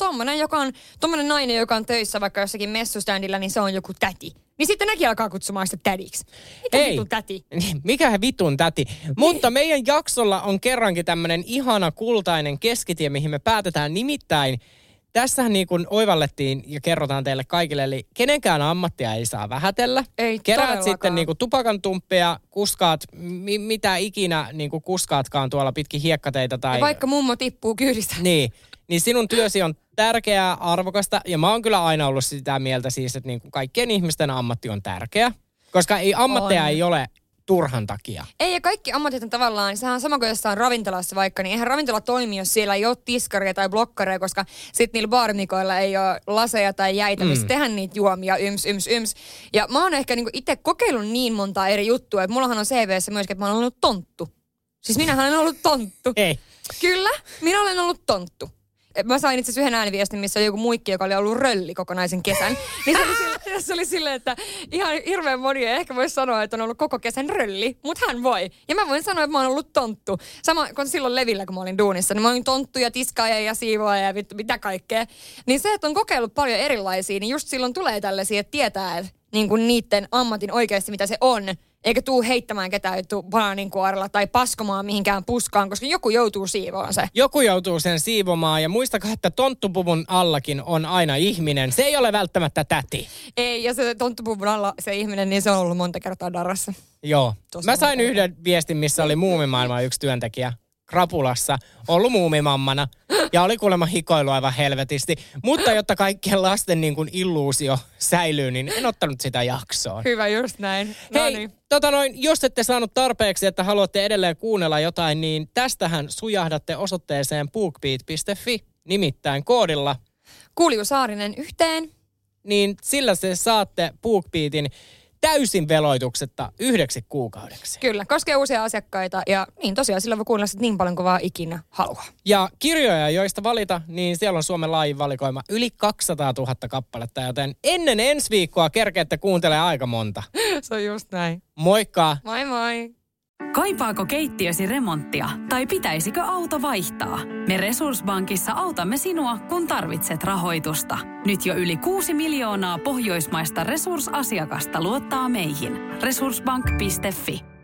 tommonen nainen, joka on töissä vaikka jossakin messuständillä, niin se on joku täti. Niin sitten näkin alkaa kutsumaan sitä tädiksi. Mikä vitun täti? Mikä vitun täti? Mutta meidän jaksolla on kerrankin tämmöinen ihana kultainen keskitie, mihin me päätetään nimittäin. Tässähän niin kuin oivallettiin ja kerrotaan teille kaikille, eli kenenkään ammattia ei saa vähätellä. Ei kerät todellakaan. Sitten niin kuin tupakantumppeja, kuskaat, mitä ikinä niin kuin kuskaatkaan tuolla pitkin hiekkateitä. Tai... Ja vaikka mummo tippuu kyydistä. Niin sinun työsi on tärkeää, arvokasta ja mä oon kyllä aina ollut sitä mieltä siis, että niin kuin kaikkien ihmisten ammatti on tärkeä. Koska ei ammatteja ei ole turhan takia. Ei, ja kaikki ammatit on tavallaan, sehän on sama kuin jossain ravintolassa vaikka, niin eihän ravintola toimi, jos siellä ei ole tiskaria tai blokkaria, koska sit niillä baarmikoilla ei ole laseja tai jäitä, missä tehdä niitä juomia, yms. Ja mä oon ehkä niinku itse kokeillut niin montaa eri juttua, että mullahan on CV:ssä myöskin, että mä oon ollut tonttu. Siis minähän olen ollut tonttu. Ei. Kyllä, minä olen ollut tonttu. Mä sain itse asiassa yhden ääniviestin, missä oli joku muikki, joka oli ollut rölli kokonaisen kesän. Niin se oli silleen, että ihan hirveän moni ehkä voisi sanoa, että on ollut koko kesän rölli, mutta hän voi. Ja mä voin sanoa, että mä oon ollut tonttu. Sama kuin silloin Levillä, kun mä olin duunissa. Niin mä olin tonttu ja tiskaaja ja siivoaja ja mitä kaikkea. Niin se, että on kokeillut paljon erilaisia, niin just silloin tulee tällaisia, että tietää että niin kuin niiden ammatin oikeasti, mitä se on. Eikä tuu heittämään ketään banaaninkuorella tai paskomaan mihinkään puskaan, koska joku joutuu siivoon se. Joku joutuu sen siivomaan ja muistakaa, että tonttupuvun allakin on aina ihminen. Se ei ole välttämättä täti. Ei, ja se tonttupuvun alla se ihminen, niin se on ollut monta kertaa darrassa. Joo. Mä sain yhden viestin, missä oli muumimaailmaa yksi työntekijä. Krapulassa, ollut muumimammana ja oli kuulemma hikoilu aivan helvetisti. Mutta jotta kaikkien lasten niin kuin illuusio säilyy, niin en ottanut sitä jaksoon. Hyvä, just näin. Noniin. Hei, jos ette saanut tarpeeksi, että haluatte edelleen kuunnella jotain, niin tästähän sujahdatte osoitteeseen bookbeat.fi, nimittäin koodilla Kulju Saarinen yhteen. Niin sillä se saatte BookBeatin täysin veloituksetta 9 kuukaudeksi. Kyllä, koskee uusia asiakkaita ja niin tosiaan silloin voi kuunnella niin paljon kuin vaan ikinä haluaa. Ja kirjoja, joista valita, niin siellä on Suomen laajin valikoima yli 200 000 kappaletta, joten ennen ensi viikkoa kerkeätte kuuntelemaan aika monta. Se on just näin. Moikka! Moi moi! Kaipaako keittiösi remonttia tai pitäisikö auto vaihtaa? Me Resursbankissa autamme sinua, kun tarvitset rahoitusta. Nyt jo yli 6 miljoonaa pohjoismaista resursasiakasta luottaa meihin. Resursbank.fi